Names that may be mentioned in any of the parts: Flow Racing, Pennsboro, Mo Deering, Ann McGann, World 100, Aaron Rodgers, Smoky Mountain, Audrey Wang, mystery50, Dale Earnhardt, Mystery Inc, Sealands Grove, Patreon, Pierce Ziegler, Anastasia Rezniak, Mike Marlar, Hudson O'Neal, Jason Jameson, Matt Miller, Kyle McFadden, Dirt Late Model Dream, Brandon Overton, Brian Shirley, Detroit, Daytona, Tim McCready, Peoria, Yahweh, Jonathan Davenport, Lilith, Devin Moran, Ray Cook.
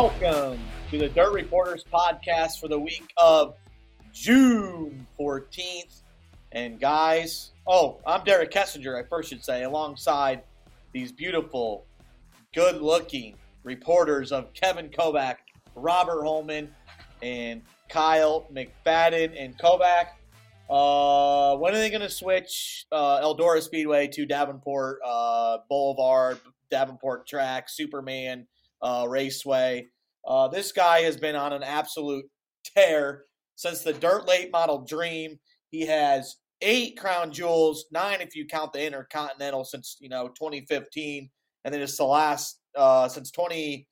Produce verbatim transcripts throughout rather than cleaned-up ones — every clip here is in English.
Welcome to the Dirt Reporters podcast for the week of June fourteenth. And guys, oh, I'm Derek Kessinger, I first should say, alongside these beautiful, good-looking reporters of Kevin Kobach, Robert Holman, and Kyle McFadden. And Kobach, uh, when are they going to switch uh, Eldora Speedway to Davenport uh, Boulevard, Davenport Track, Superman uh, Raceway? Uh, this guy has been on an absolute tear since the Dirt Late Model Dream. He has eight crown jewels, nine if you count the Intercontinental since, you know, twenty fifteen, and then it's the last uh, since twenty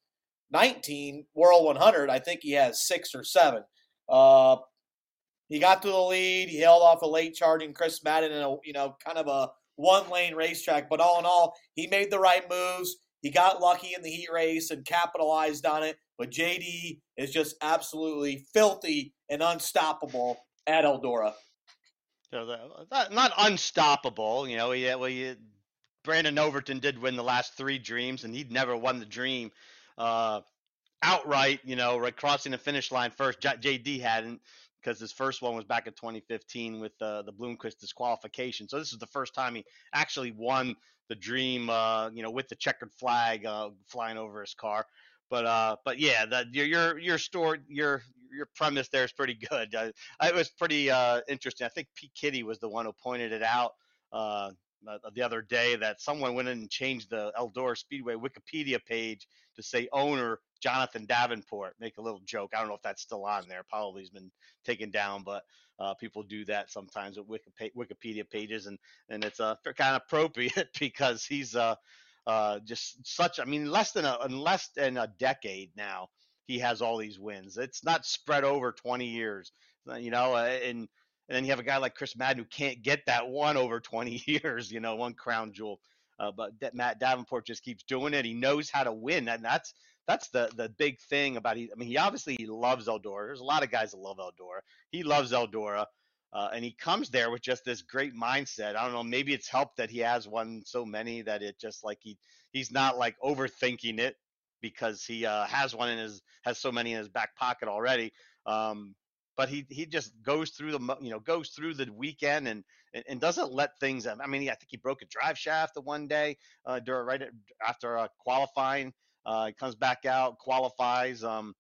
nineteen World one hundred. I think he has six or seven. Uh, he got to the lead. He held off a late charging Chris Madden in a, you know, kind of a one-lane racetrack. But all in all, he made the right moves. He got lucky in the heat race and capitalized on it. But J D is just absolutely filthy and unstoppable at Eldora. So the, not, not unstoppable, you know. He, he, Brandon Overton did win the last three dreams, and he'd never won the dream uh, outright, you know, right, crossing the finish line first. J D hadn't, because his first one was back in twenty fifteen with uh, the Bloomquist disqualification. So this is the first time he actually won the dream, uh, you know, with the checkered flag uh, flying over his car. But uh, but yeah, the, your your your story, your your premise there is pretty good. Uh, it was pretty uh, interesting. I think Pete Kitty was the one who pointed it out uh, the other day that someone went in and changed the Eldora Speedway Wikipedia page to say owner Jonathan Davenport. Make a little joke. I don't know if that's still on there. Probably has been taken down, but uh, people do that sometimes with Wikipedia pages, and and it's uh, kind of appropriate because he's uh. Uh, just such, I mean, less than a less than a decade now, he has all these wins. It's not spread over twenty years, you know, and, and then you have a guy like Chris Madden who can't get that one over twenty years, you know, one crown jewel. Uh, but Matt Davenport just keeps doing it. He knows how to win. And that's, that's the, the big thing about it. I mean, he obviously loves Eldora. There's a lot of guys that love Eldora. He loves Eldora. Uh, and he comes there with just this great mindset. I don't know, maybe it's helped that he has won so many that it just like he he's not like overthinking it because he uh, has one in his has so many in his back pocket already. Um, but he he just goes through the you know goes through the weekend and and, and doesn't let things. I mean, I think he broke a drive shaft the one day uh, during right after uh, qualifying. Uh, he comes back out, qualifies. Um,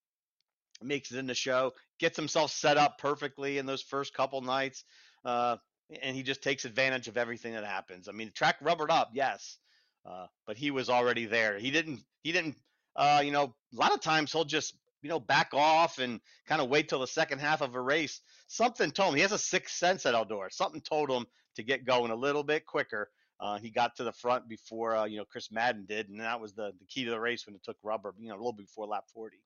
makes it in the show, gets himself set up perfectly in those first couple nights, uh, and he just takes advantage of everything that happens. I mean, the track rubbered up, yes, uh, but he was already there. He didn't, he didn't, uh, you know, a lot of times he'll just, you know, back off and kind of wait till the second half of a race. Something told him, he has a sixth sense at Eldora. Something told him to get going a little bit quicker. Uh, he got to the front before, uh, you know, Chris Madden did, and that was the, the key to the race when it took rubber, you know, a little before lap forty.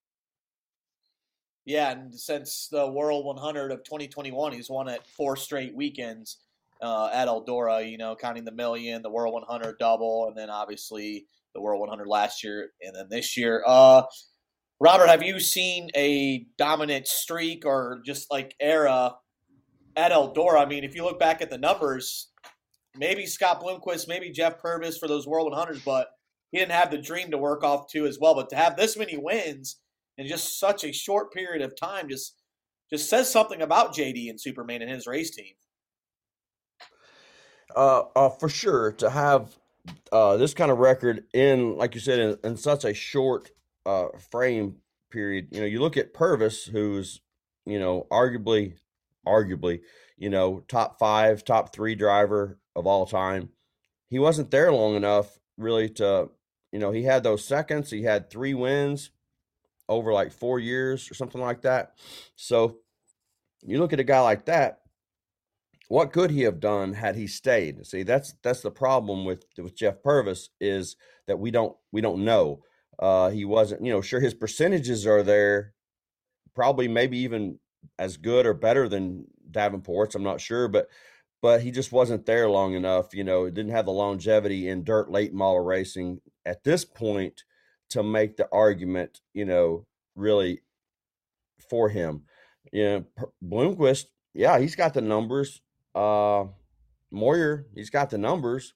Yeah, and since the World one hundred of twenty twenty-one, he's won at four straight weekends uh, at Eldora, you know, counting the million, the World one hundred double, and then obviously the World one hundred last year and then this year. Uh, Robert, have you seen a dominant streak or just like era at Eldora? I mean, if you look back at the numbers, maybe Scott Bloomquist, maybe Jeff Purvis for those World one hundreds, but he didn't have the dream to work off to as well. But to have this many wins in just such a short period of time just just says something about J D and Superman and his race team. Uh, uh, for sure, to have uh, this kind of record in, like you said, in, in such a short uh, frame period. You know, you look at Purvis, who's, you know, arguably, arguably, you know, top five, top three driver of all time. He wasn't there long enough really to, you know, he had those seconds. He had three wins over like four years or something like that. So you look at a guy like that, what could he have done had he stayed? See, that's that's the problem with with Jeff Purvis is that we don't we don't know. Uh, he wasn't, you know, sure his percentages are there, probably maybe even as good or better than Davenport's. I'm not sure, but but he just wasn't there long enough. You know, didn't have the longevity in dirt late model racing at this point to make the argument, you know, really for him. You know, Bloomquist, yeah, he's got the numbers. Uh, Moyer, he's got the numbers,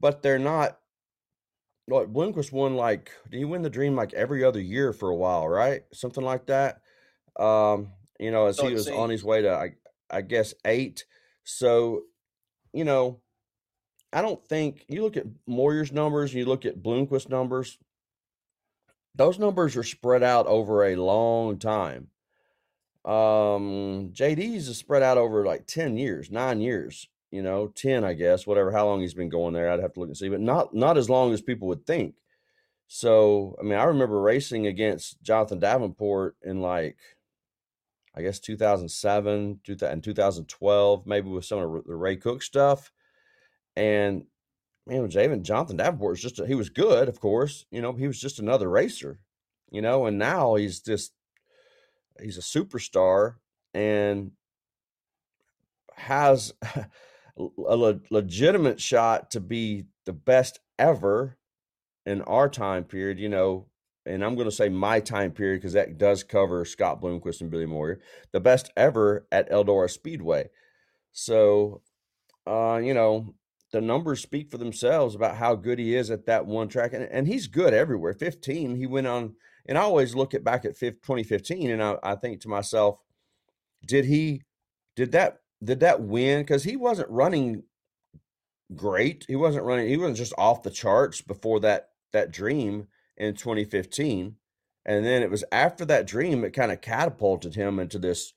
but they're not like Bloomquist won, like, did he win the Dream like every other year for a while, right? Something like that. Um, you know, as he was on his way to, I, I guess, eight. So, you know, I don't think you look at Moyer's numbers, you look at Bloomquist's numbers. Those numbers are spread out over a long time. Um, J D's is spread out over like ten years, nine years, you know, ten, I guess, whatever, how long he's been going there. I'd have to look and see, but not, not as long as people would think. So, I mean, I remember racing against Jonathan Davenport in like, I guess, two thousand seven and two thousand twelve, maybe with some of the Ray Cook stuff. And, man, Javen Jonathan Davenport was just, a, he was good, of course, you know, he was just another racer, you know, and now he's just, he's a superstar and has a le- legitimate shot to be the best ever in our time period, you know, and I'm going to say my time period, because that does cover Scott Bloomquist and Billy Moyer, the best ever at Eldora Speedway. So, uh, you know, the numbers speak for themselves about how good he is at that one track. And, and he's good everywhere. fifteen, he went on, and I always look at back at twenty fifteen and I, I think to myself, did he, did that, did that win? Cause he wasn't running great. He wasn't running. He wasn't just off the charts before that, that Dream in twenty fifteen. And then it was after that Dream, it kind of catapulted him into this,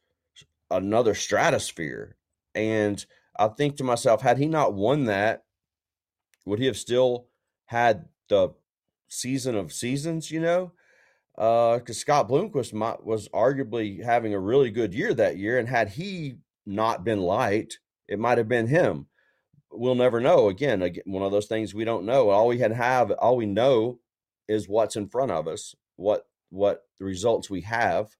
another stratosphere. And I think to myself, had he not won that, would he have still had the season of seasons, you know? Uh, because Scott Bloomquist might, was arguably having a really good year that year, and had he not been light, it might have been him. We'll never know. Again, again, one of those things we don't know. All we had have, all we know is what's in front of us, what what the results we have,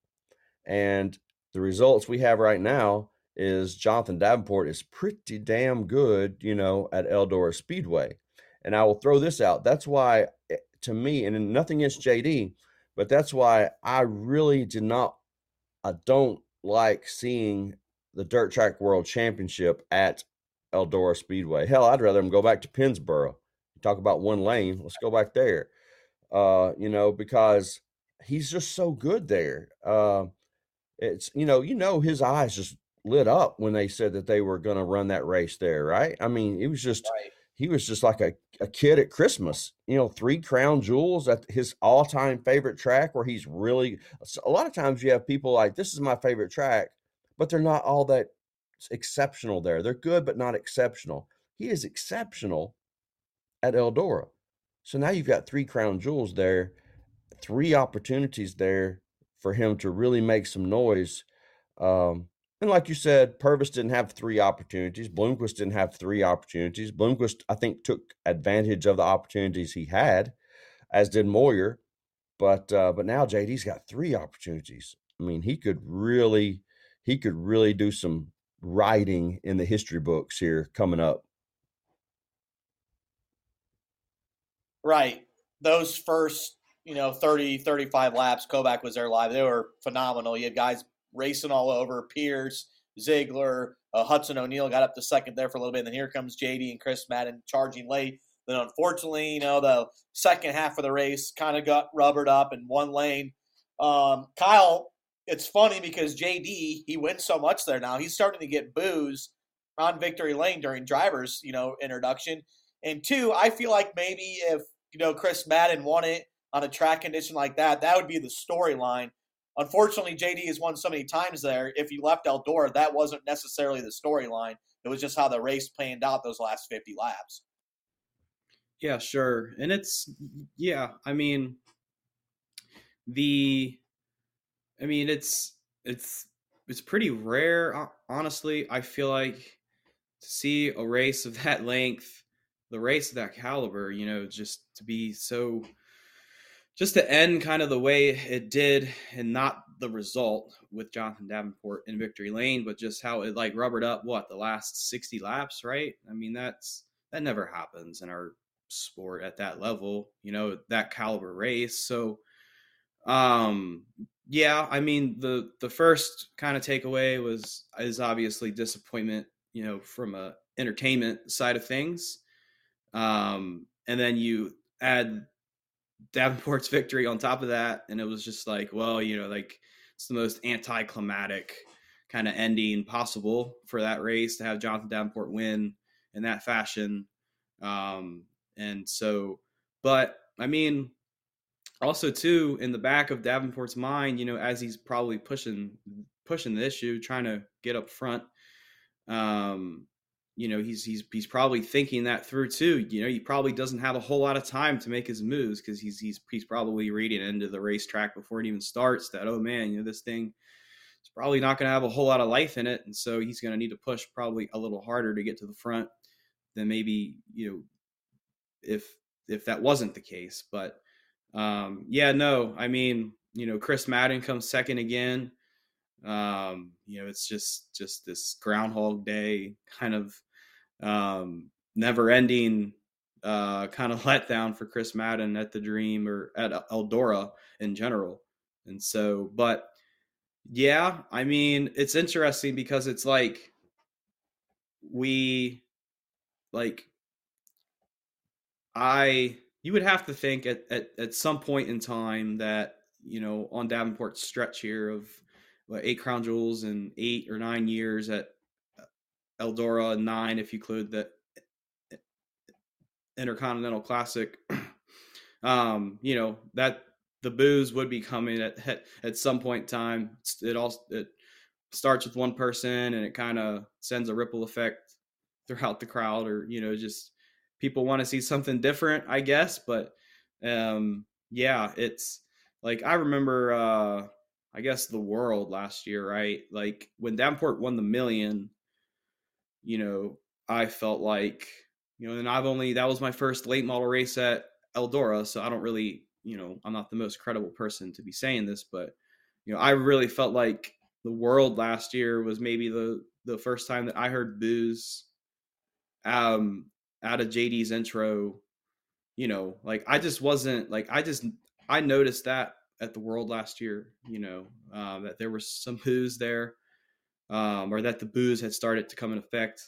and the results we have right now is Jonathan Davenport is pretty damn good, you know, at Eldora Speedway. And I will throw this out. That's why, to me, and nothing against J D, but that's why I really did not, I don't like seeing the Dirt Track World Championship at Eldora Speedway. Hell, I'd rather them go back to Pennsboro. Talk about one lane. Let's go back there. Uh, you know, because he's just so good there. Uh, it's, you know, you know, his eyes just lit up when they said that they were going to run that race there. Right. I mean, it was just, right. He was just like a, a kid at Christmas, you know, three crown jewels at his all time favorite track, where he's really, a lot of times you have people like, this is my favorite track, but they're not all that exceptional there. They're good, but not exceptional. He is exceptional at Eldora. So now you've got three crown jewels there, three opportunities there for him to really make some noise. Um, And like you said, Purvis didn't have three opportunities. Bloomquist didn't have three opportunities. Bloomquist, I think, took advantage of the opportunities he had, as did Moyer. But uh, but now J D's got three opportunities. I mean, he could really he could really do some writing in the history books here coming up. Right. Those first, you know, thirty, thirty-five laps, Kobach was there live. They were phenomenal. You had guys racing all over. Pierce, Ziegler, uh, Hudson O'Neal got up to second there for a little bit. And then here comes J D and Chris Madden charging late. Then unfortunately, you know, the second half of the race kind of got rubbered up in one lane. Um, Kyle, it's funny because J D, he wins so much there now. He's starting to get boos on victory lane during driver's, you know, introduction. And two, I feel like maybe if, you know, Chris Madden won it on a track condition like that, that would be the storyline. Unfortunately, J D has won so many times there. If he left Eldora, that wasn't necessarily the storyline. It was just how the race planned out those last fifty laps. Yeah, sure. And it's, yeah, I mean, the, I mean, it's, it's, it's pretty rare, honestly. I feel like to see a race of that length, the race of that caliber, you know, just to be so, just to end kind of the way it did, and not the result with Jonathan Davenport in victory lane, but just how it like rubbered up what the last sixty laps, right? I mean, that's, that never happens in our sport at that level, you know, that caliber race. So, um, yeah, I mean, the, the first kind of takeaway was, is obviously disappointment, you know, from a entertainment side of things. Um, and then you, add Davenport's victory on top of that, and it was just like, well, you know, like it's the most anticlimactic kind of ending possible for that race to have Jonathan Davenport win in that fashion. Um, and so, but I mean, also too, in the back of Davenport's mind, you know, as he's probably pushing, pushing the issue, trying to get up front, um, you know, he's, he's, he's probably thinking that through too. You know, he probably doesn't have a whole lot of time to make his moves, cause he's, he's, he's probably reading into the racetrack before it even starts that, oh man, you know, this thing is probably not going to have a whole lot of life in it. And so he's going to need to push probably a little harder to get to the front than maybe, you know, if, if that wasn't the case. But um, yeah, no, I mean, you know, Chris Madden comes second again. Um, you know, it's just, just this Groundhog Day kind of um, never ending uh, kind of letdown for Chris Madden at the Dream, or at Eldora in general. And so, but yeah, I mean, it's interesting because it's like, we like, I, you would have to think at, at, at some point in time that, you know, on Davenport's stretch here of what, eight crown jewels and eight or nine years at Eldora, nine if you include the Intercontinental Classic, um, you know, that the booze would be coming at, at, at some point in time. It all, it starts with one person and it kind of sends a ripple effect throughout the crowd, or, you know, just people want to see something different, I guess. But um, yeah, it's like, I remember, uh, I guess the World last year, right? Like when Davenport won the million, you know, I felt like, you know, and I've only, that was my first late model race at Eldora. So I don't really, you know, I'm not the most credible person to be saying this, but, you know, I really felt like the World last year was maybe the, the first time that I heard booze, um, out of J D's intro. You know, like I just wasn't like, I just, I noticed that at the World last year, you know, um, that there was some booze there, um, or that the booze had started to come in effect,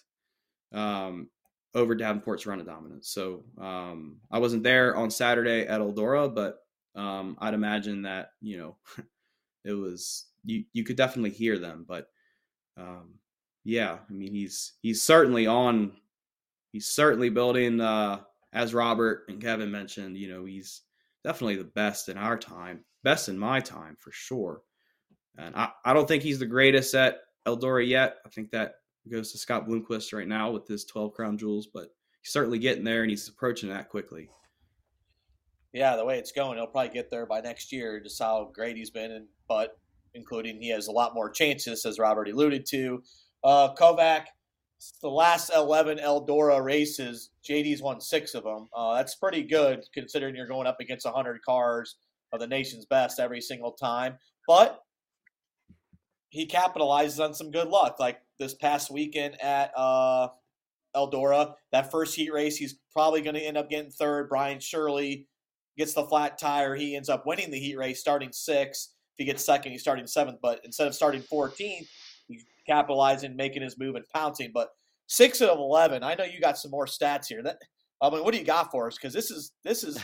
um, over Davenport's run of dominance. So, um, I wasn't there on Saturday at Eldora, but, um, I'd imagine that, you know, it was, you, you could definitely hear them, but, um, yeah, I mean, he's, he's certainly on, He's certainly building, uh, as Robert and Kevin mentioned, you know, he's definitely the best in our time, best in my time for sure. And I, I don't think he's the greatest at Eldora yet. I think that goes to Scott Bloomquist right now with his twelve crown jewels, but he's certainly getting there and he's approaching that quickly. Yeah, the way it's going, he'll probably get there by next year, just how great he's been. And, but including he has a lot more chances, as Robert alluded to. Uh, Kobach, the last eleven Eldora races, J D's won six of them. Uh, that's pretty good considering you're going up against one hundred cars of the nation's best every single time. But he capitalizes on some good luck. Like this past weekend at uh, Eldora, that first heat race, he's probably going to end up getting third. Brian Shirley gets the flat tire. He ends up winning the heat race, starting sixth. If he gets second, he's starting seventh. But instead of starting fourteenth, capitalizing, making his move, and pouncing. But six out of eleven. I know you got some more stats here. That I mean, what do you got for us? Because this is this is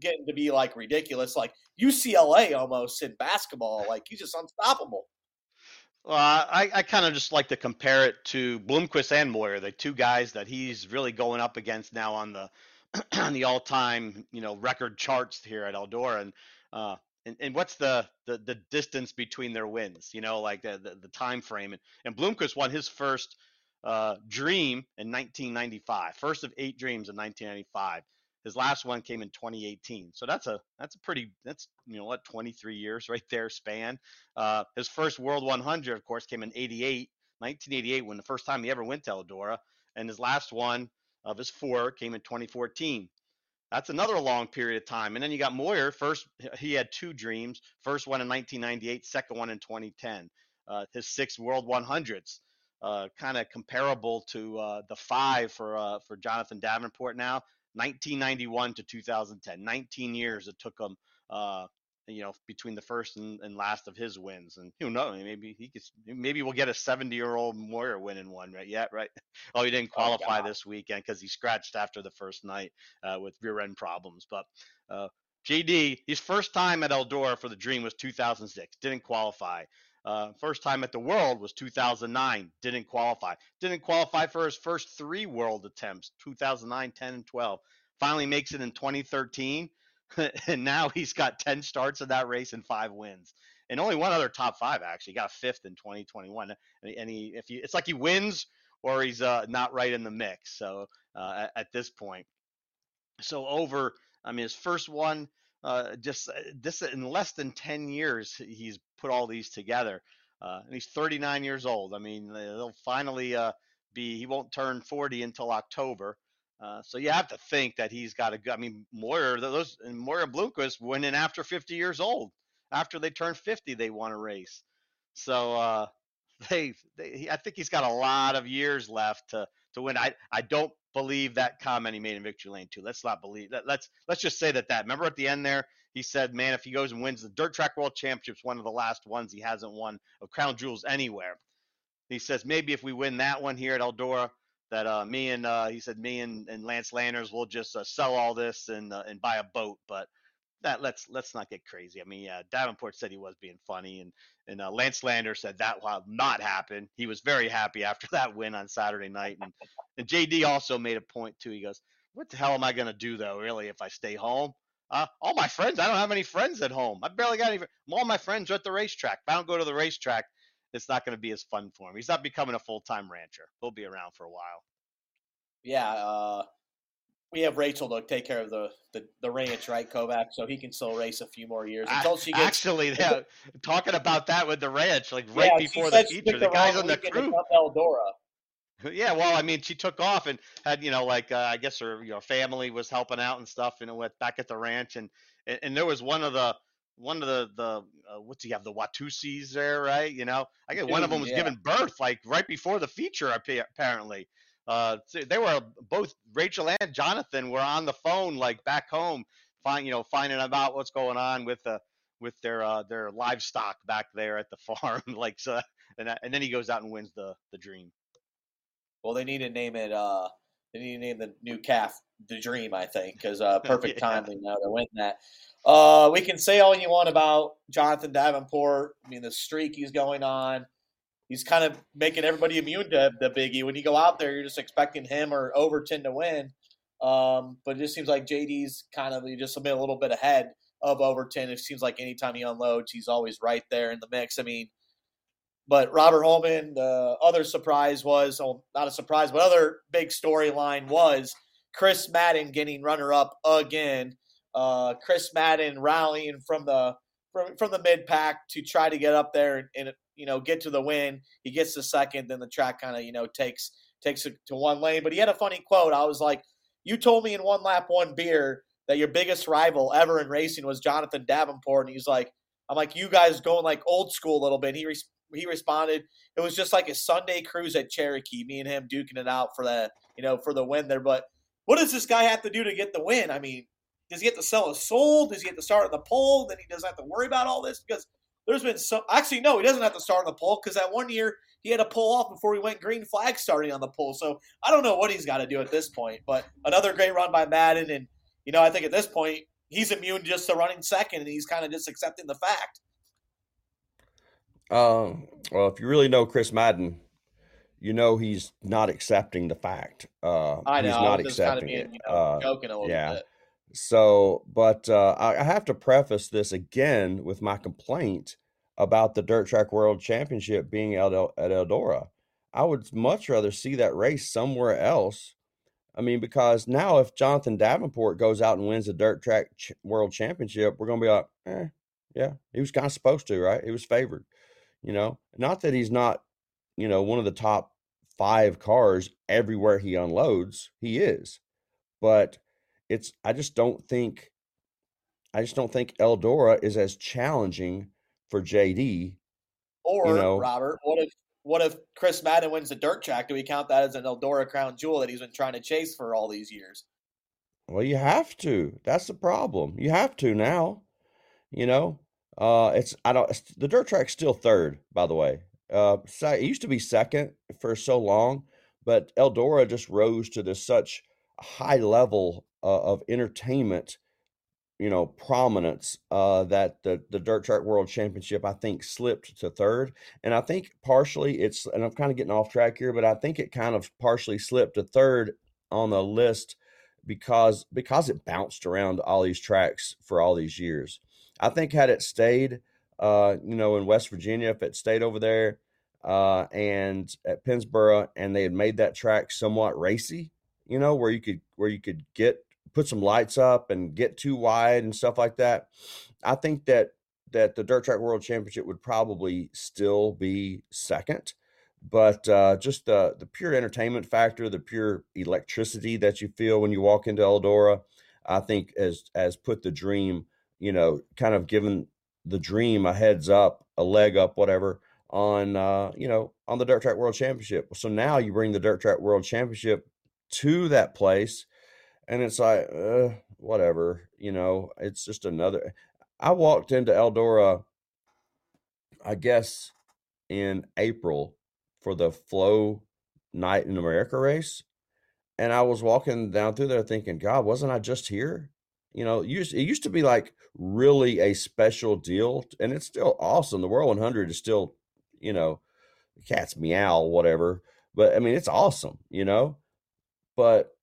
getting to be like ridiculous, like U C L A almost in basketball. Like he's just unstoppable. Well, I, I kind of just like to compare it to Bloomquist and Moyer, the two guys that he's really going up against now on the on the all time you know record charts here at Eldora. And uh, And, and what's the, the, the distance between their wins, you know, like the, the, the time frame. And, and Bloomquist won his first uh, dream in nineteen ninety-five, first of eight dreams in nineteen ninety-five. His last one came in twenty eighteen. So that's a that's a pretty, that's, you know what, twenty-three years right there span. Uh, his first World one hundred, of course, came in eighty-eight, nineteen eighty-eight, when the first time he ever went to Eldora. And his last one of his four came in twenty fourteen. That's another long period of time. And then you got Moyer. First, he had two dreams. First one in nineteen ninety-eight, second one in twenty ten. Uh, his six World one hundreds, uh, kind of comparable to uh, the five for uh, for Jonathan Davenport now, nineteen ninety-one to two thousand ten. nineteen years it took him, uh, you know, between the first and, and last of his wins. And who knows, maybe he gets, maybe we'll get a seventy year old Moyer winning one, right? Yeah. Right. Oh, he didn't qualify oh, this weekend because he scratched after the first night uh, with rear end problems. But uh, J D, his first time at Eldora for the Dream was two thousand six, didn't qualify. Uh, first time at the World was two thousand nine, didn't qualify. Didn't qualify for his first three World attempts, two thousand nine, ten, and twelve. Finally makes it in twenty thirteen, and now he's got ten starts in that race and five wins. And only one other top five, actually. He got fifth in twenty twenty-one. And he, if you, it's like he wins or he's uh, not right in the mix. So uh, at, at this point. So over, I mean, his first one, uh, just this in less than ten years, he's put all these together. Uh, and he's thirty-nine years old. I mean, they'll finally uh, be, he won't turn forty until October. Uh, so you have to think that he's got a good, I mean, Moyer, those, and Moyer and Bloomquist went in after fifty years old. After they turn fifty, they won a race. So uh, they, they, I think he's got a lot of years left to, to win. I, I don't believe that comment he made in Victory Lane too. Let's not believe that. Let's, let's just say that that, remember at the end there, he said, man, if he goes and wins the Dirt Track World Championships, one of the last ones he hasn't won of Crown Jewels anywhere. He says, maybe if we win that one here at Eldora, that uh, me and uh, he said, me and, and Lance Landers will just uh, sell all this and uh, and buy a boat. But that let's let's not get crazy. I mean, uh, Davenport said he was being funny, and and uh, Lance Landers said that will not happen. He was very happy after that win on Saturday night, and and J D also made a point too. He goes, "What the hell am I gonna do though? Really, if I stay home, uh, all my friends. I don't have any friends at home. I barely got any. All my friends are at the racetrack. If I don't go to the racetrack, it's not going to be as fun for him. He's not becoming a full-time rancher. He'll be around for a while." Yeah, uh, we have Rachel to take care of the, the, the ranch, right, Kobach? So he can still race a few more years until I, she gets. Actually, yeah, talking about that with the ranch, like right yeah, before the feature, the guys on the crew. Eldora. Yeah, well, I mean, she took off and had, you know, like uh, I guess her you know, family was helping out and stuff, you know, with back at the ranch, and and, and there was one of the. One of the, the uh, what do you have, the Watusis there, right? You know, I guess Dude, one of them was yeah. giving birth, like, right before the feature, apparently. Uh, so they were both, Rachel and Jonathan, were on the phone, like, back home, find, you know, finding about what's going on with the, with their uh, their livestock back there at the farm. like so, and, and then he goes out and wins the, the Dream. Well, they need to name it, uh, they need to name the new calf the Dream, I think, because uh, perfect yeah. timing now to win that. Uh, we can say all you want about Jonathan Davenport. I mean, the streak he's going on. He's kind of making everybody immune to the biggie. When you go out there, you're just expecting him or Overton to win. Um, but it just seems like J D's kind of just a little bit ahead of Overton. It seems like anytime he unloads, he's always right there in the mix. I mean, but Robert Holman, the other surprise was, well, not a surprise, but other big storyline was Chris Madden getting runner-up again. Uh, Chris Madden rallying from the from, from the mid pack to try to get up there and, and you know get to the win. He gets the second, then the track kind of you know takes takes it to one lane. But he had a funny quote. I was like, "You told me in one lap, one beer that your biggest rival ever in racing was Jonathan Davenport," and he's like, "I'm like you guys going like old school a little bit." He re- he responded, "It was just like a Sunday cruise at Cherokee. Me and him duking it out for the you know for the win there." But what does this guy have to do to get the win? I mean. Does he have to sell his soul? Does he have to start on the pole? Then he doesn't have to worry about all this because there's been so. Actually, no, he doesn't have to start on the pole because that one year he had to pull off before he went green flag starting on the pole. So I don't know what he's got to do at this point. But another great run by Madden, and you know I think at this point he's immune just to running second, and he's kind of just accepting the fact. Um. Well, if you really know Chris Madden, you know he's not accepting the fact. Uh, I know. He's not accepting kind of being, it. You know, uh, joking a little yeah. bit. So, but uh, I have to preface this again with my complaint about the Dirt Track World Championship being at, El- at Eldora. I would much rather see that race somewhere else. I mean, because now if Jonathan Davenport goes out and wins the Dirt Track Ch- World Championship, we're going to be like, eh, yeah, he was kind of supposed to, right? He was favored, you know, not that he's not, you know, one of the top five cars everywhere he unloads. He is, but It's, I just don't think, I just don't think Eldora is as challenging for J D. Or, you know. Robert, what if, what if Chris Madden wins the dirt track? Do we count that as an Eldora crown jewel that he's been trying to chase for all these years? Well, you have to. That's the problem. You have to now. you know. Uh, it's I don't it's, the dirt track's still third, by the way. Uh, it used to be second for so long, but Eldora just rose to this such high level uh, of entertainment, you know, prominence uh, that the the Dirt Track World Championship, I think, slipped to third. And I think partially it's, and I'm kind of getting off track here, but I think it kind of partially slipped to third on the list because because it bounced around all these tracks for all these years. I think had it stayed, uh, you know, in West Virginia, if it stayed over there uh, and at Pennsboro, and they had made that track somewhat racy, you know, where you could where you could get put some lights up and get too wide and stuff like that, I think that that the Dirt Track World Championship would probably still be second. But uh, just the the pure entertainment factor, the pure electricity that you feel when you walk into Eldora, I think as as put the dream, you know, kind of given the dream a heads up, a leg up, whatever, on, uh, you know, on the Dirt Track World Championship. So now you bring the Dirt Track World Championship to that place, and it's like, uh, whatever, you know, it's just another. I walked into Eldora, I guess, in April for the Flow Night in America race. And I was walking down through there thinking, God, wasn't I just here? You know, it used to be like really a special deal, and it's still awesome. The World one hundred is still, you know, cat's meow, whatever. But I mean, it's awesome, you know. But,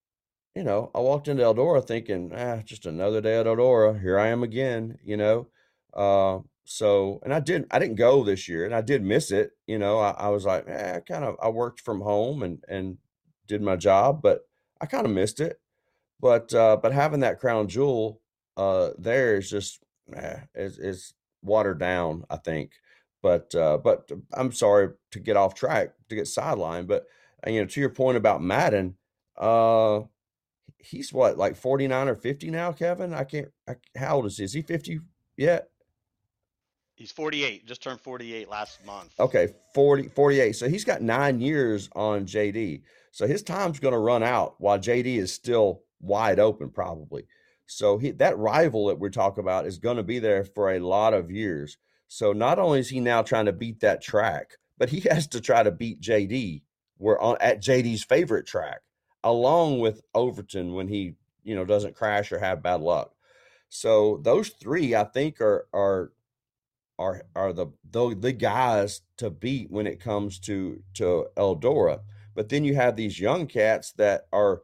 you know, I walked into Eldora thinking, ah, just another day at Eldora. Here I am again, you know. Uh, so, and I didn't, I didn't go this year, and I did miss it. You know, I, I was like, eh, I kind of, I worked from home and and did my job, but I kind of missed it. But uh, but having that crown jewel uh, there is just eh, it's, it's watered down, I think. But uh, but I'm sorry to get off track, to get sidelined. But you know, to your point about Madden, uh, he's what, like forty-nine or fifty now, Kevin? I can't. I, how old is he? Is he fifty yet? He's forty-eight. Just turned forty-eight last month. Okay, forty, forty-eight. So he's got nine years on J D. So his time's going to run out while J D is still wide open, probably. So he, that rival that we're talking about is going to be there for a lot of years. So not only is he now trying to beat that track, but he has to try to beat J D. We're on at J D's favorite track, along with Overton when he, you know, doesn't crash or have bad luck. So those three, I think, are are are are the the, the guys to beat when it comes to to Eldora. But then you have these young cats that are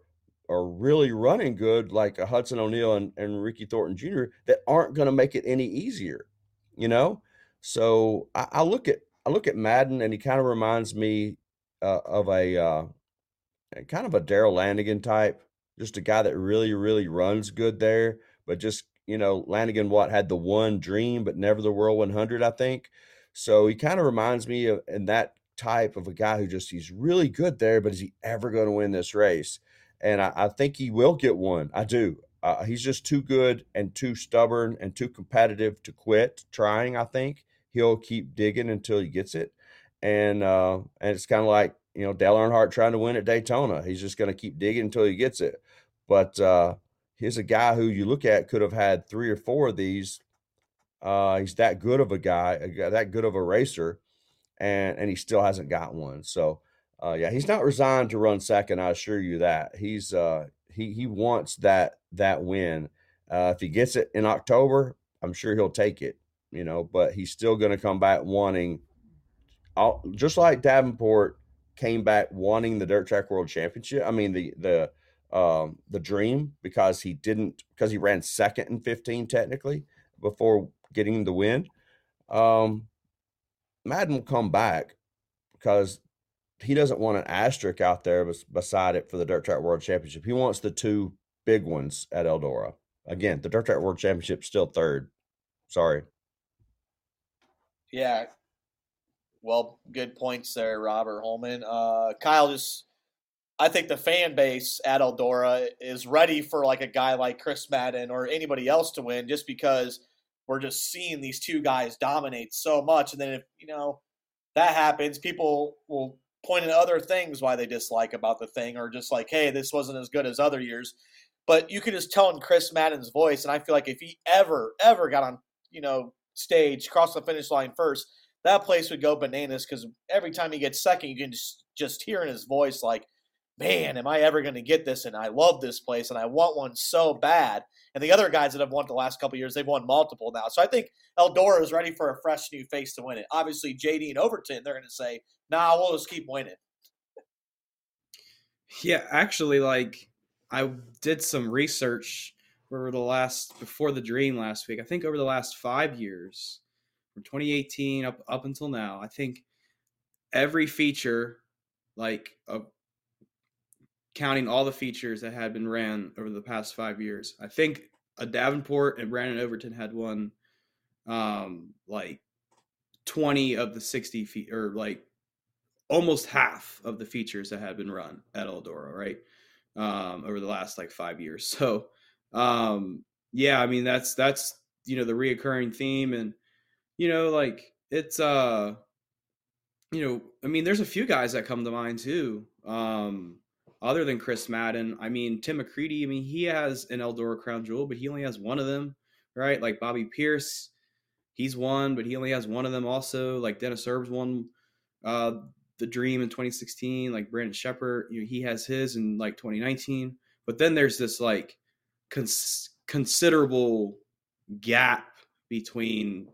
are really running good, like a Hudson O'Neal and, and Ricky Thornton Junior that aren't going to make it any easier, you know? So I, I look at, I look at Madden, and he kind of reminds me uh, of a uh, kind of a Daryl Lanigan type, just a guy that really, really runs good there, but just, you know, Lanigan, what had the one dream, but never the World one hundred, I think. So he kind of reminds me of in that type of a guy who just, he's really good there, but is he ever going to win this race? And I, I think he will get one. I do. Uh, he's just too good and too stubborn and too competitive to quit trying. I think he'll keep digging until he gets it. And uh, and it's kind of like, you know, Dale Earnhardt trying to win at Daytona. He's just going to keep digging until he gets it. But uh, he's a guy who you look at could have had three or four of these. Uh, he's that good of a guy, that good of a racer, and and he still hasn't got one. So. Uh, yeah, he's not resigned to run second. I assure you that he's uh, he he wants that that win. Uh, if he gets it in October, I'm sure he'll take it. You know, but he's still going to come back wanting, all, just like Davenport came back wanting the Dirt Track World Championship. I mean the the um, the dream, because he didn't because he ran second in fifteen technically before getting the win. Um, Madden will come back because he doesn't want an asterisk out there beside it for the Dirt Track World Championship. He wants the two big ones at Eldora. Again, the Dirt Track World Championship still third. Sorry. Yeah. Well, good points there, Robert Holman. Uh, Kyle, just I think the fan base at Eldora is ready for like a guy like Chris Madden or anybody else to win, just because we're just seeing these two guys dominate so much. And then if, you know, that happens, people will point at other things why they dislike about the thing, or just like, hey, this wasn't as good as other years. But you could just tell in Chris Madden's voice, and I feel like if he ever, ever got on you know, stage, cross the finish line first, that place would go bananas, because every time he gets second, you can just, just hear in his voice like, man, am I ever going to get this? And I love this place, and I want one so bad. And the other guys that have won the last couple of years, they've won multiple now. So I think Eldora is ready for a fresh new face to win it. Obviously, J D and Overton, they're going to say, nah, we'll just keep winning. Yeah, actually, like, I did some research over the last, before the dream last week. I think over the last five years, from twenty eighteen up, up until now, I think every feature, like, a counting all the features that had been ran over the past five years. I think a Davenport and Brandon Overton had won um, like twenty of the sixty feet, or like almost half of the features that had been run at Eldora, right? Um, over the last like five years. So um, yeah, I mean, that's, that's, you know, the reoccurring theme, and, you know, like it's, uh, you know, I mean, there's a few guys that come to mind too. Um, Other than Chris Madden, I mean, Tim McCready, I mean, he has an Eldora Crown Jewel, but he only has one of them, right? Like Bobby Pierce, he's won, but he only has one of them also. Like Dennis Herb's won uh, the Dream in twenty sixteen. Like Brandon Shepherd, you know, he has his in like twenty nineteen. But then there's this like cons- considerable gap between,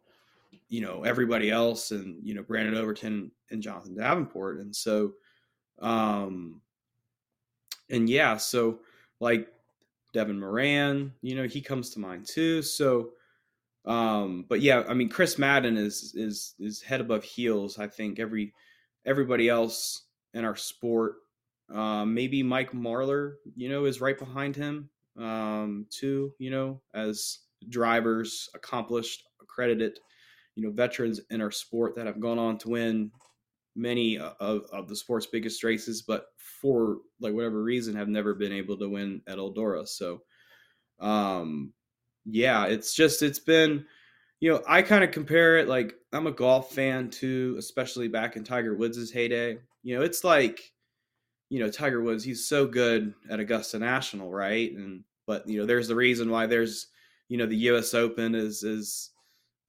you know, everybody else and, you know, Brandon Overton and Jonathan Davenport. And so, um, And yeah, so like Devin Moran, you know, he comes to mind too. So, um, but yeah, I mean, Chris Madden is is is head above heels. I think every everybody else in our sport, uh, maybe Mike Marlar, you know, is right behind him um, too. You know, as drivers, accomplished, accredited, you know, veterans in our sport that have gone on to win many of, of the sport's biggest races, but for like whatever reason have never been able to win at Eldora. So, um, yeah, it's just, it's been, you know, I kind of compare it, like I'm a golf fan too, especially back in Tiger Woods' heyday. You know, it's like, you know, Tiger Woods, he's so good at Augusta National, right? And, but you know, there's the reason why there's, you know, the U S Open is, is,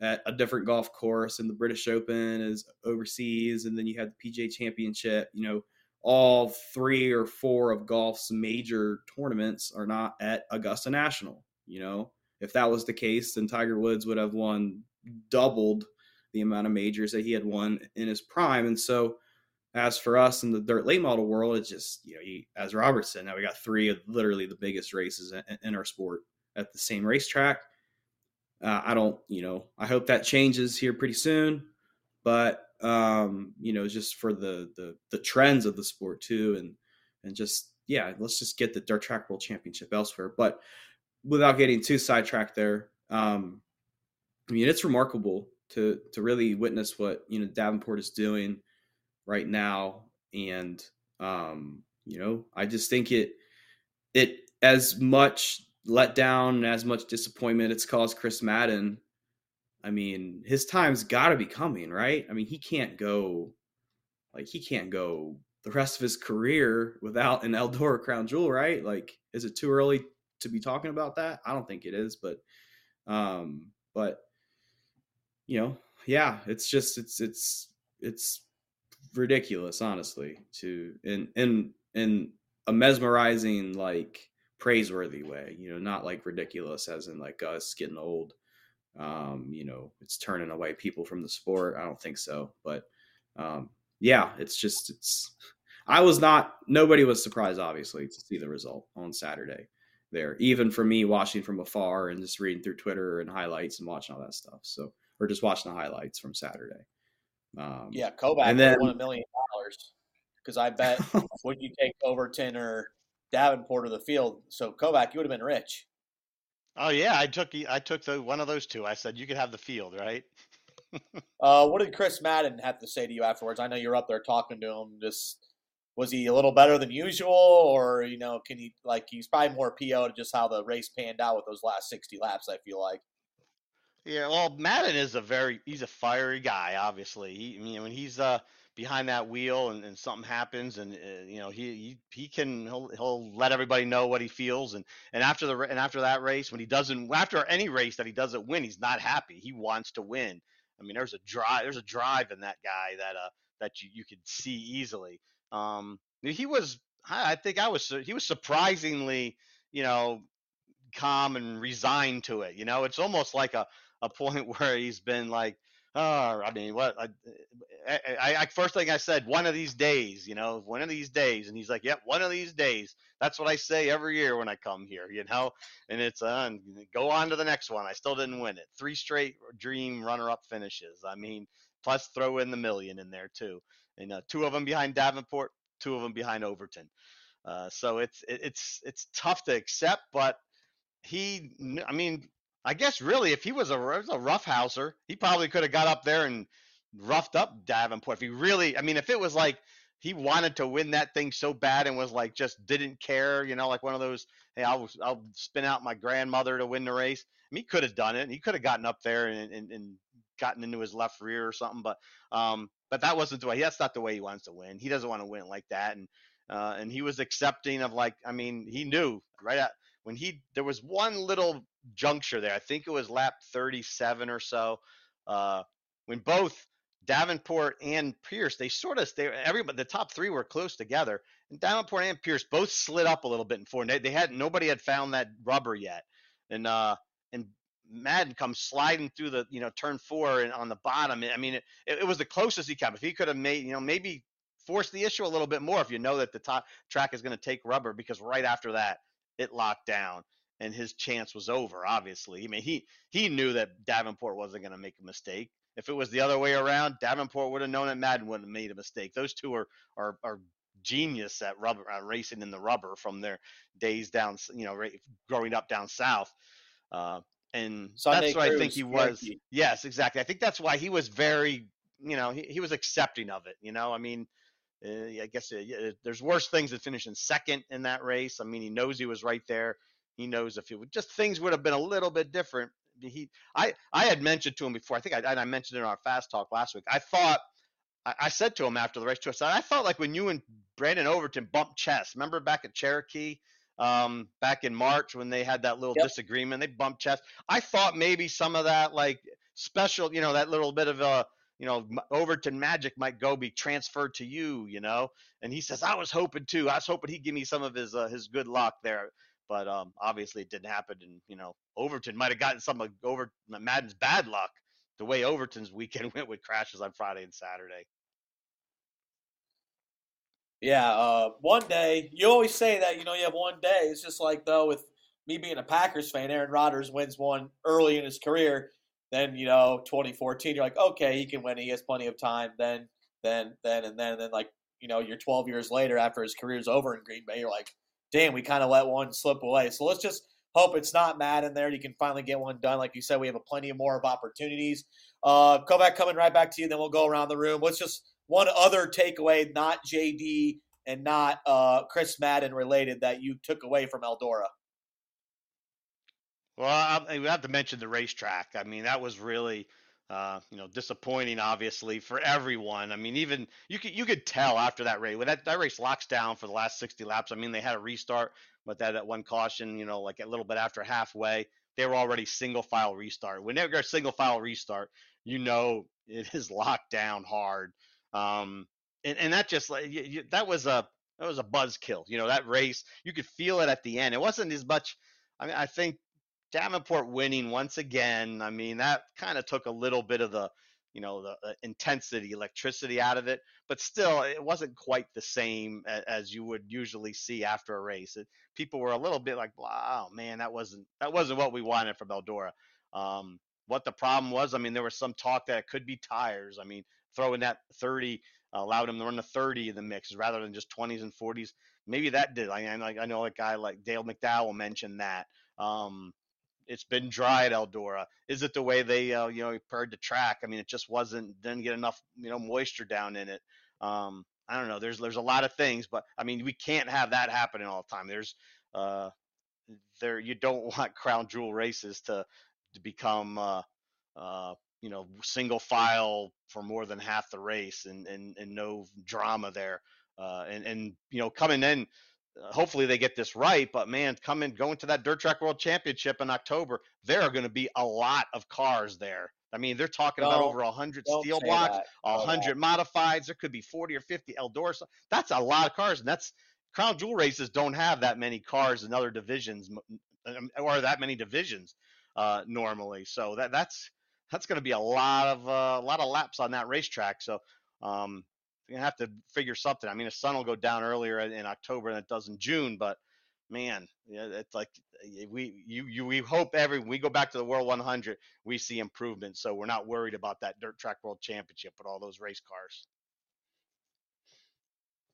at a different golf course, and the British Open is overseas. And then you have the P G A Championship, you know, all three or four of golf's major tournaments are not at Augusta National. You know, if that was the case, then Tiger Woods would have won doubled the amount of majors that he had won in his prime. And so as for us in the dirt late model world, it's just, you know, he, as Robert said, now we got three of literally the biggest races in, in our sport at the same racetrack. Uh, I don't, you know, I hope that changes here pretty soon, but, um, you know, just for the, the, the trends of the sport too. And, and just, yeah, let's just get the dirt track world championship elsewhere, but without getting too sidetracked there. Um, I mean, it's remarkable to, to really witness what, you know, Davenport is doing right now. And, um, you know, I just think it, it as much let down and as much disappointment it's caused Chris Madden, I mean, his time's got to be coming, right? I mean, he can't go like he can't go the rest of his career without an Eldora Crown Jewel, right? Like, is it too early to be talking about that? I don't think it is, but um but you know, yeah, it's just it's it's it's ridiculous, honestly, to in in in a mesmerizing, like, praiseworthy way, you know, not like ridiculous as in like us getting old, um, you know, it's turning away people from the sport. I don't think so, but um, yeah, it's just, it's, I was not, nobody was surprised, obviously, to see the result on Saturday there, even for me watching from afar and just reading through Twitter and highlights and watching all that stuff. So, or just watching the highlights from Saturday. Um, yeah. Kobach then, won a million dollars. Cause I bet would you take Overton or Davenport of the field, so Kobach, you would have been rich. Oh yeah, I took I took the one of those two. I said you could have the field, right? uh, what did Chris Madden have to say to you afterwards? I know you're up there talking to him. Just was he a little better than usual, or you know, can he like he's probably more P O to just how the race panned out with those last sixty laps? I feel like. Yeah, well, Madden is a very he's a fiery guy. Obviously, he, I mean, when he's uh. behind that wheel and, and something happens, and uh, you know, he, he he can he'll he'll let everybody know what he feels, and and after the and after that race, when he doesn't after any race that he doesn't win, he's not happy. He wants to win. I mean, there's a drive there's a drive in that guy that uh that you, you could see easily. Um, he was I think I was he was surprisingly, you know, calm and resigned to it. You know, it's almost like a a point where he's been like, oh, I mean, what? I, I, I, first thing I said, one of these days, you know, one of these days. And he's like, yep, one of these days. That's what I say every year when I come here, you know, and it's uh, go on to the next one. I still didn't win it. Three straight dream runner-up finishes. I mean, plus throw in the million in there too. And uh, two of them behind Davenport, two of them behind Overton. Uh, so it's, it, it's, it's tough to accept, but he, I mean, I guess really, if he was a, was a roughhouser, he probably could have got up there and roughed up Davenport. If he really, I mean, if it was like he wanted to win that thing so bad and was like just didn't care, you know, like one of those, hey, I'll I'll spin out my grandmother to win the race. I mean, he could have done it. He could have gotten up there and, and, and gotten into his left rear or something. But um, but that wasn't the way. That's not the way he wants to win. He doesn't want to win like that. And uh, and he was accepting of, like, I mean, he knew right at when he there was one little juncture there. I think it was lap thirty-seven or so, uh, when both Davenport and Pierce, they sort of they everybody the top three were close together, and Davenport and Pierce both slid up a little bit in four. They, they had nobody had found that rubber yet, and uh, and Madden comes sliding through the you know turn four and on the bottom. I mean, it, it was the closest he came. If he could have made you know maybe force the issue a little bit more, if you know that the top track is going to take rubber, because right after that it locked down. And his chance was over, obviously. I mean, he he knew that Davenport wasn't going to make a mistake. If it was the other way around, Davenport would have known that Madden wouldn't have made a mistake. Those two are are, are genius at rubber at racing in the rubber from their days down, you know, growing up down south. Uh, and Sunday that's what Cruz, I think he was. Cherokee. Yes, exactly. I think that's why he was very, you know, he, he was accepting of it. You know, I mean, uh, I guess uh, there's worse things than finishing second in that race. I mean, he knows he was right there. He knows if it would just things would have been a little bit different. He, I, I had mentioned to him before. I think I, I mentioned it in our fast talk last week. I thought I, I said to him after the race, too, I said, I felt like when you and Brandon Overton bumped chests. Remember back at Cherokee, um, back in March when they had that little yep. disagreement, they bumped chests. I thought maybe some of that like special, you know, that little bit of a, you know, Overton magic might go be transferred to you, you know. And he says, I was hoping too. I was hoping he'd give me some of his uh, his good luck there. But um, obviously it didn't happen, and you know Overton might have gotten some of over Madden's bad luck the way Overton's weekend went with crashes on Friday and Saturday. Yeah, uh, one day you always say that you know you have one day. It's just like though with me being a Packers fan, Aaron Rodgers wins one early in his career. Then you know twenty fourteen, you're like okay, he can win. He has plenty of time. Then, then, then, and then, and then like you know you're twelve years later after his career's over in Green Bay, you're like, damn, we kind of let one slip away. So let's just hope it's not Madden there. You can finally get one done. Like you said, we have a plenty of more of opportunities. Uh, Kobach, coming right back to you, then we'll go around the room. What's just one other takeaway, not J D and not uh, Chris Madden related, that you took away from Eldora? Well, I have to mention the racetrack. I mean, that was really – Uh, you know, disappointing, obviously, for everyone. I mean, even you could you could tell after that race. When that, that race locks down for the last sixty laps. I mean, they had a restart, but that, that one caution, you know, like a little bit after halfway, they were already single file restart. Whenever a single file restart, you know, it is locked down hard. Um, and, and that just like you, you, that was a that was a buzzkill. You know, that race, you could feel it at the end. It wasn't as much. I mean, I think Davenport winning once again, I mean, that kind of took a little bit of the, you know, the uh, intensity, electricity out of it. But still, it wasn't quite the same as, as you would usually see after a race. It, people were a little bit like, wow, man, that wasn't that wasn't what we wanted from Eldora. Um, what the problem was, I mean, there was some talk that it could be tires. I mean, throwing that thirty uh, allowed him to run the thirty in the mix rather than just twenties and forties. Maybe that did. I mean, I, I know a guy like Dale McDowell mentioned that. Um, It's been dry at Eldora. Is it the way they, uh, you know, prepared the track? I mean, it just wasn't, didn't get enough, you know, moisture down in it. Um, I don't know. There's, there's a lot of things, but I mean, we can't have that happening all the time. There's, uh, there, you don't want crown jewel races to, to become, uh, uh, you know, single file for more than half the race, and and, and no drama there. Uh, and, and, you know, coming in, uh, hopefully they get this right, but man, coming, going to that Dirt Track World Championship in October, there are going to be a lot of cars there. I mean, they're talking don't, about over one hundred steel blocks, one hundred modifieds. There could be forty or fifty Eldora. That's a lot of cars. And that's, Crown Jewel races don't have that many cars in other divisions, or that many divisions uh, normally. So that that's, that's going to be a lot of, uh, a lot of laps on that racetrack. So, um, you're gonna have to figure something. I mean, the sun will go down earlier in October than it does in June, but man, it's like we you you we hope every we go back to the World one hundred, we see improvement, so we're not worried about that Dirt Track World Championship with all those race cars.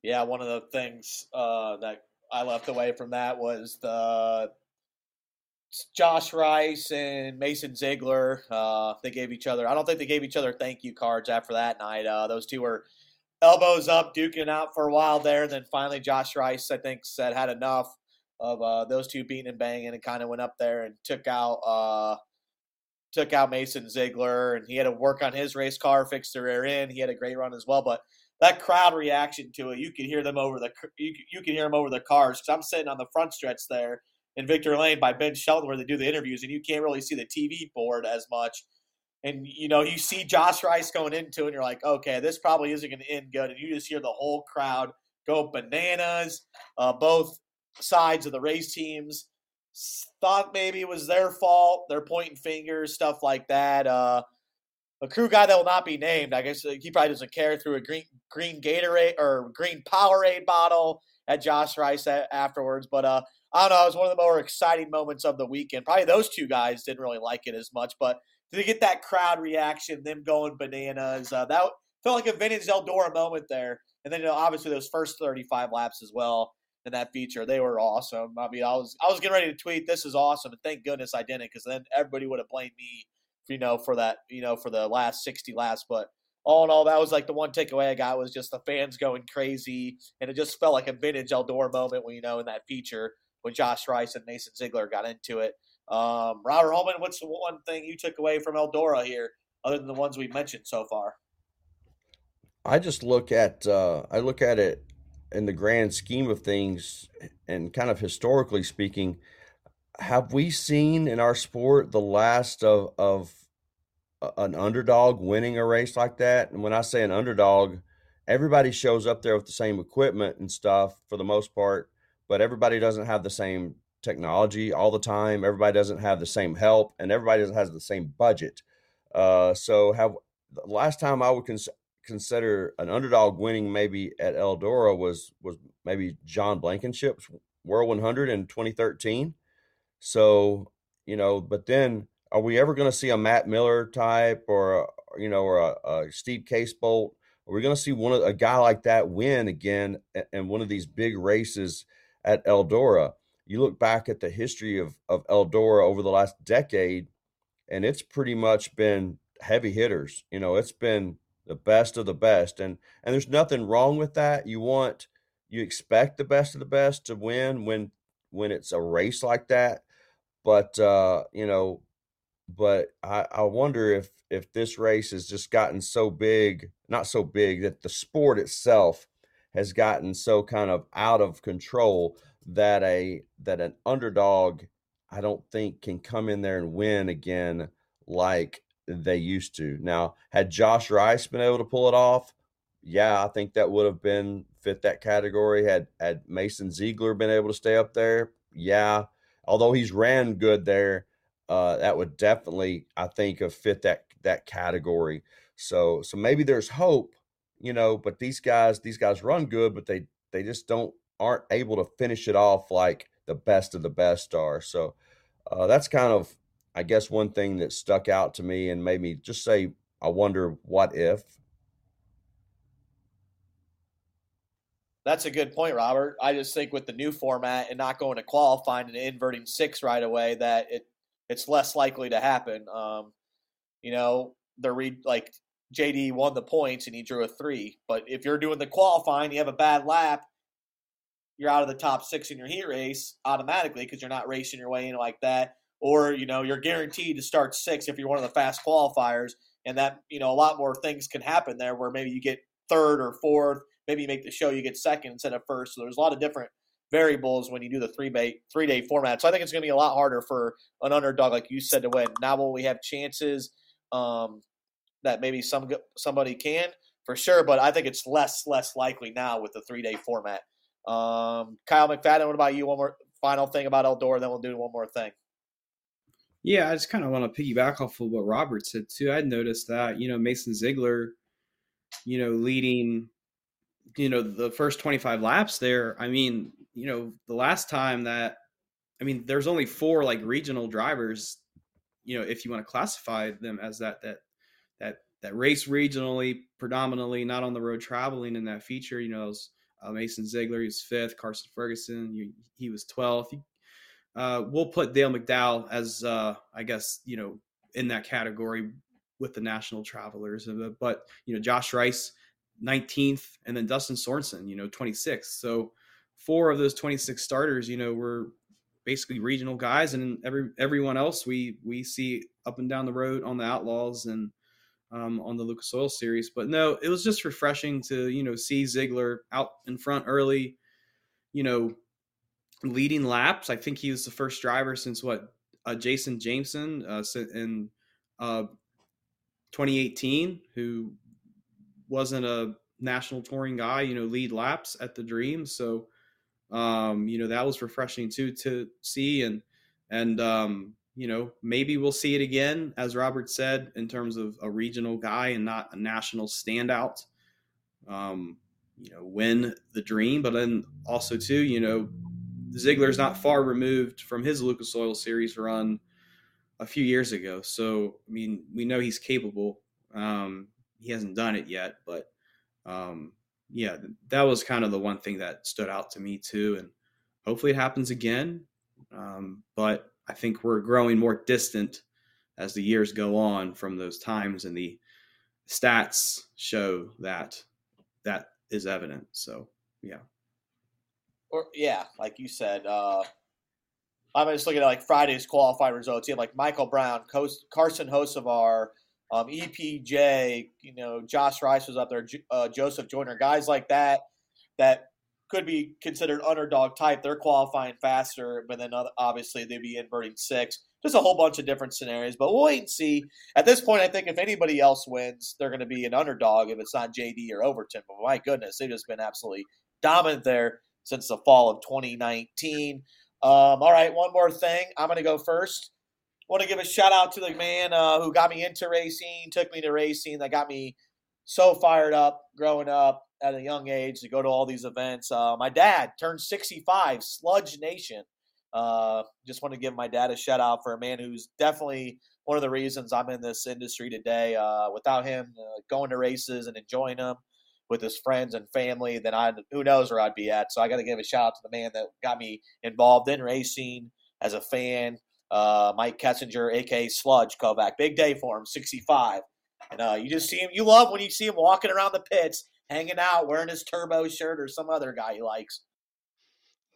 Yeah, one of the things uh, that I left away from that was the Josh Rice and Mason Ziegler. Uh, they gave each other. I don't think they gave each other thank you cards after that night. Uh, those two were elbows up, duking out for a while there, and then finally Josh Rice, I think, said had enough of uh, those two beating and banging, and kind of went up there and took out uh, took out Mason Ziegler, and he had to work on his race car, fix the rear end. He had a great run as well, but that crowd reaction to it, you could hear them over the you you could hear them over the cars. Because I'm sitting on the front stretch there in Victory Lane by Ben Sheldon where they do the interviews, and you can't really see the T V board as much. And, you know, you see Josh Rice going into it, and you're like, okay, this probably isn't going to end good. And you just hear the whole crowd go bananas. Uh, both sides of the race teams thought maybe it was their fault. They're pointing fingers, stuff like that. Uh, a crew guy that will not be named, I guess he probably doesn't care, threw a green, green Gatorade or green Powerade bottle at Josh Rice a- afterwards. But uh, I don't know, it was one of the more exciting moments of the weekend. Probably those two guys didn't really like it as much, but to get that crowd reaction, them going bananas. Uh, that felt like a vintage Eldora moment there. And then, you know, obviously those first thirty-five laps as well in that feature, they were awesome. I mean, I was I was getting ready to tweet, "This is awesome," and thank goodness I didn't, because then everybody would have blamed me, you know, for that, you know, for the last sixty laps. But all in all, that was like the one takeaway I got was just the fans going crazy, and it just felt like a vintage Eldora moment when, you know, in that feature when Josh Rice and Mason Ziegler got into it. Um, Robert Holman, what's the one thing you took away from Eldora here, other than the ones we mentioned so far? I just look at, uh, I look at it in the grand scheme of things, and kind of historically speaking, have we seen in our sport the last of, of an underdog winning a race like that? And when I say an underdog, everybody shows up there with the same equipment and stuff for the most part, but everybody doesn't have the same technology all the time. Everybody doesn't have the same help, and everybody doesn't have the same budget. Uh, so have the last time I would cons- consider an underdog winning maybe at Eldora was, was maybe John Blankenship's World one hundred in twenty thirteen. So, you know, but then are we ever going to see a Matt Miller type, or, a, you know, or a, a Steve Casebolt? Are we going to see one of a guy like that win again in one of these big races at Eldora? You look back at the history of, of Eldora over the last decade, and it's pretty much been heavy hitters. You know, it's been the best of the best, and, and there's nothing wrong with that. You want, you expect the best of the best to win when, when it's a race like that. But, uh, you know, but I, I wonder if, if this race has just gotten so big, not so big, that the sport itself has gotten so kind of out of control that a that an underdog, I don't think, can come in there and win again like they used to. Now, had Josh Rice been able to pull it off, yeah, I think that would have been fit that category. Had had Mason Ziegler been able to stay up there, yeah, although he's ran good there, uh, that would definitely, I think, have fit that that category. So so maybe there's hope, you know. But these guys these guys run good, but they they just don't. aren't able to finish it off like the best of the best are. So uh, that's kind of, I guess, one thing that stuck out to me and made me just say, I wonder what if. That's a good point, Robert. I just think with the new format and not going to qualifying and inverting six right away, that it it's less likely to happen. Um, you know, the re- like J D won the points and he drew a three, but if you're doing the qualifying, you have a bad lap, you're out of the top six in your heat race automatically because you're not racing your way in like that. Or, you know, you're guaranteed to start six if you're one of the fast qualifiers And that, you know, a lot more things can happen there where maybe you get third or fourth, maybe you make the show, you get second instead of first. So there's a lot of different variables when you do the three-day three-day format. So I think it's going to be a lot harder for an underdog, like you said, to win. Now will we have chances um, that maybe some somebody can? For sure, but I think it's less less likely now with the three-day format. Um, Kyle McFadden, what about you? One more final thing about Eldora, then we'll do one more thing. Yeah, I just kind of want to piggyback off of what Robert said, too. I'd noticed that, you know, Mason Ziegler, you know, leading, you know, the first twenty-five laps there. I mean, you know, the last time that, I mean, there's only four, like, regional drivers, you know, if you want to classify them as that, that, that, that race regionally, predominantly not on the road traveling in that feature. You know, it was uh, Mason Ziegler, he was fifth, Carson Ferguson, he, he was twelfth. He, uh, we'll put Dale McDowell as, uh, I guess, you know, in that category with the national travelers. But, you know, Josh Rice, nineteenth, and then Dustin Sorensen, you know, twenty-sixth. So four of those twenty-six starters, you know, were basically regional guys, and every everyone else we we see up and down the road on the Outlaws and Um, on the Lucas Oil Series. But no, it was just refreshing to, you know, see Ziegler out in front early, you know, leading laps. I think he was the first driver since what uh, Jason Jameson uh, in uh, twenty eighteen, who wasn't a national touring guy, you know, lead laps at the Dream. So, um, you know, that was refreshing too to see. And, and, um, you know, maybe we'll see it again, as Robert said, in terms of a regional guy and not a national standout, um, you know, win the Dream. But then also, too, you know, Ziegler's not far removed from his Lucas Oil Series run a few years ago. So, I mean, we know he's capable. Um, he hasn't done it yet. But, um, yeah, that was kind of the one thing that stood out to me, too. And hopefully it happens again. Um, but I think we're growing more distant as the years go on from those times, and the stats show that that is evident. So, yeah. Or yeah, like you said, uh, I'm just looking at like Friday's qualifying results. You have like Michael Brown, Carson Hocevar, um, E P J, you know, Josh Rice was up there, uh, Joseph Joyner, guys like that, that could be considered underdog type. They're qualifying faster, but then obviously they'd be inverting six. Just a whole bunch of different scenarios, but we'll wait and see. At this point, I think if anybody else wins, they're going to be an underdog if it's not J D or Overton. But my goodness, they've just been absolutely dominant there since the fall of twenty nineteen. Um, all right, one more thing. I'm going to go first. I want to give a shout-out to the man uh, who got me into racing, took me to racing, that got me so fired up growing up at a young age to go to all these events. Uh, my dad turned sixty-five, Sludge Nation. Uh, just want to give my dad a shout out for a man who's definitely one of the reasons I'm in this industry today. Uh, without him uh, going to races and enjoying them with his friends and family, then I, who knows where I'd be at. So I got to give a shout out to the man that got me involved in racing as a fan, uh, Mike Kessinger, A K A Sludge Kobach. Big day for him, sixty-five. And uh, you just see him, you love when you see him walking around the pits, hanging out, wearing his Turbo shirt or some other guy he likes.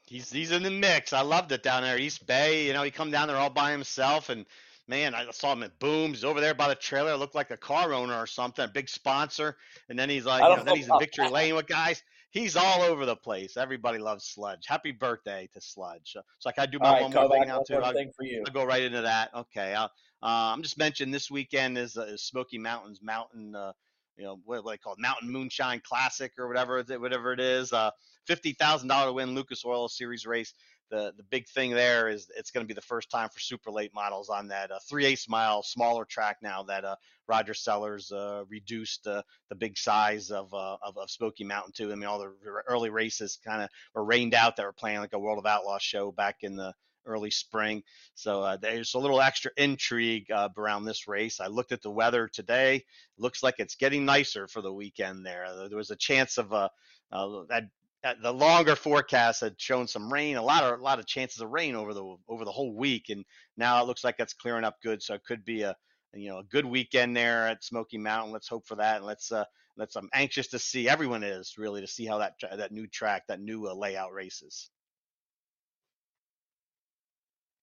He's he's in the mix. I loved it down there, East Bay. You know, he come down there all by himself, and man, I saw him at Booms over there by the trailer. It looked like a car owner or something, a big sponsor. And then he's like, you know, then he's in Victory Lane with guys. He's all over the place. Everybody loves Sludge. Happy birthday to Sludge. So, so I can do my right, one more thing now too. I'll, I'll go right into that. Okay, I'll, uh, I'm just mentioning this weekend is, uh, is Smoky Mountain's Mountain. Uh, you know, what they call Mountain Moonshine Classic or whatever, whatever it is, uh, fifty thousand dollars to win Lucas Oil Series race. The the big thing there is it's going to be the first time for super late models on that uh, three-eighths mile smaller track now that uh, Roger Sellers uh, reduced uh, the big size of, uh, of of Smoky Mountain to. I mean, all the early races kind of were rained out that were playing like a World of Outlaws show back in the early spring. So uh, there's a little extra intrigue uh, around this race. I looked at the weather today. It looks like it's getting nicer for the weekend there. There was a chance of uh, uh, that, that the longer forecast had shown some rain, a lot of a lot of chances of rain over the over the whole week, and now it looks like that's clearing up good. So it could be a you know a good weekend there at Smoky Mountain. Let's hope for that. And let's uh, let's. I'm anxious to see. Everyone is really to see how that that new track, that new uh, layout races.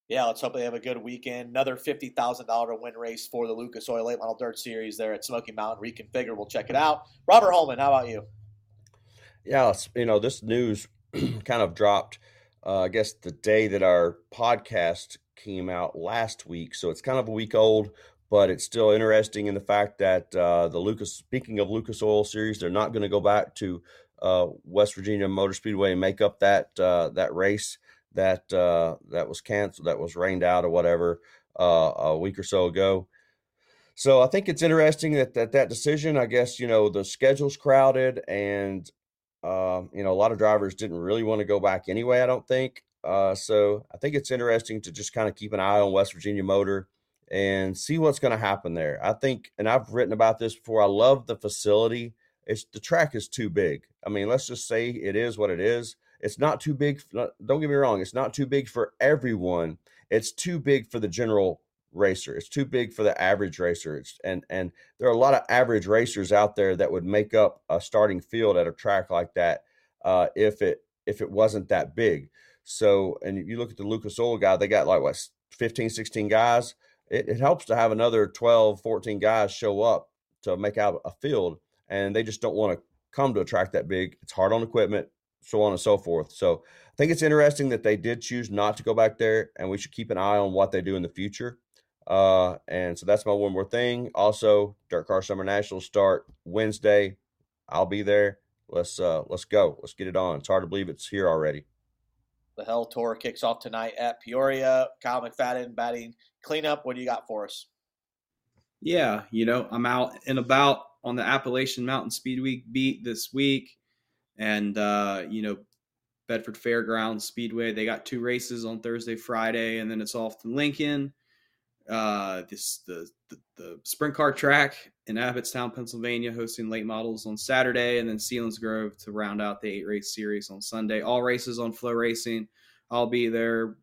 yeah, let's hope they have a good weekend. Another fifty thousand dollars win race for the Lucas Oil Late Model Dirt Series there at Smoky Mountain. Reconfigure, we'll check it out. Robert Holman, how about you? Yeah, you know, this news kind of dropped, uh, I guess, the day that our podcast came out last week. So it's kind of a week old, but it's still interesting in the fact that uh, the Lucas, speaking of Lucas Oil Series, they're not going to go back to uh, West Virginia Motor Speedway and make up that uh, that race that uh, that was canceled, that was rained out or whatever uh, a week or so ago. So I think it's interesting that that, that decision, I guess, you know, the schedule's crowded and, uh, you know, a lot of drivers didn't really want to go back anyway, I don't think. Uh, so I think it's interesting to just kind of keep an eye on West Virginia Motor and see what's going to happen there. I think, and I've written about this before, I love the facility. It's the track is too big. I mean, let's just say it is what it is. It's not too big. Don't get me wrong. It's not too big for everyone. It's too big for the general racer. It's too big for the average racer. It's, and, and there are a lot of average racers out there that would make up a starting field at a track like that uh, if it if it wasn't that big. So, and if you look at the Lucas Oil guy, they got like, what, fifteen, sixteen guys. It, it helps to have another twelve, fourteen guys show up to make out a field, and they just don't want to come to a track that big. It's hard on equipment, so on and so forth. So I think it's interesting that they did choose not to go back there, and we should keep an eye on what they do in the future. Uh, and so that's my one more thing. Also, Dirt Car Summer Nationals start Wednesday. I'll be there. Let's uh, let's go. Let's get it on. It's hard to believe it's here already. The Hell Tour kicks off tonight at Peoria. Kyle McFadden batting cleanup. What do you got for us? Yeah, you know, I'm out and about on the Appalachian Mountain Speed Week beat this week. And, uh, you know, Bedford Fairgrounds Speedway, they got two races on Thursday, Friday, and then it's off to Lincoln. Uh, this the, the, the sprint car track in Abbottstown, Pennsylvania, hosting late models on Saturday, and then Sealands Grove to round out the eight race series on Sunday. All races on Flow Racing. I'll be there.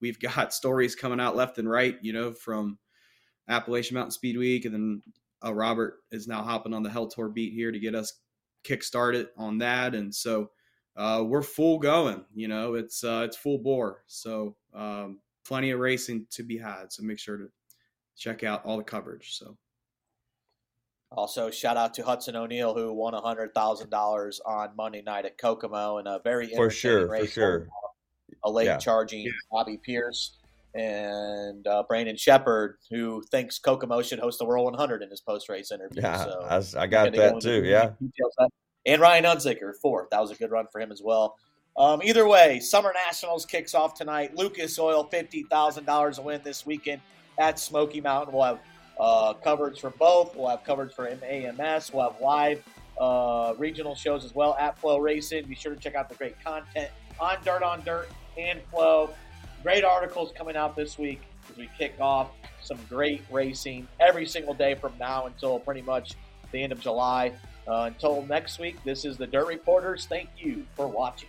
We've got stories coming out left and right, you know, from Appalachian Mountain Speed Week. And then uh, Robert is now hopping on the Hell Tour beat here to get us kickstarted on that. And so, uh, we're full going, you know, it's, uh, it's full bore. So, um, plenty of racing to be had, so make sure to check out all the coverage. So, also, shout out to Hudson O'Neal, who won one hundred thousand dollars on Monday night at Kokomo in a very interesting for sure, race. For sure. A late yeah. charging yeah. Bobby Pierce and uh, Brandon Shepherd, who thinks Kokomo should host the World one hundred in his post-race interview. Yeah, so I, I got that too, yeah. And Ryan Unzicker, fourth. That was a good run for him as well. Um, either way, Summer Nationals kicks off tonight. Lucas Oil, fifty thousand dollars a win this weekend at Smoky Mountain. We'll have uh, coverage for both. We'll have coverage for M A M S. We'll have live uh, regional shows as well at Flow Racing. Be sure to check out the great content on Dirt on Dirt and Flow. Great articles coming out this week as we kick off some great racing every single day from now until pretty much the end of July. Uh, until next week, this is the Dirt Reporters. Thank you for watching.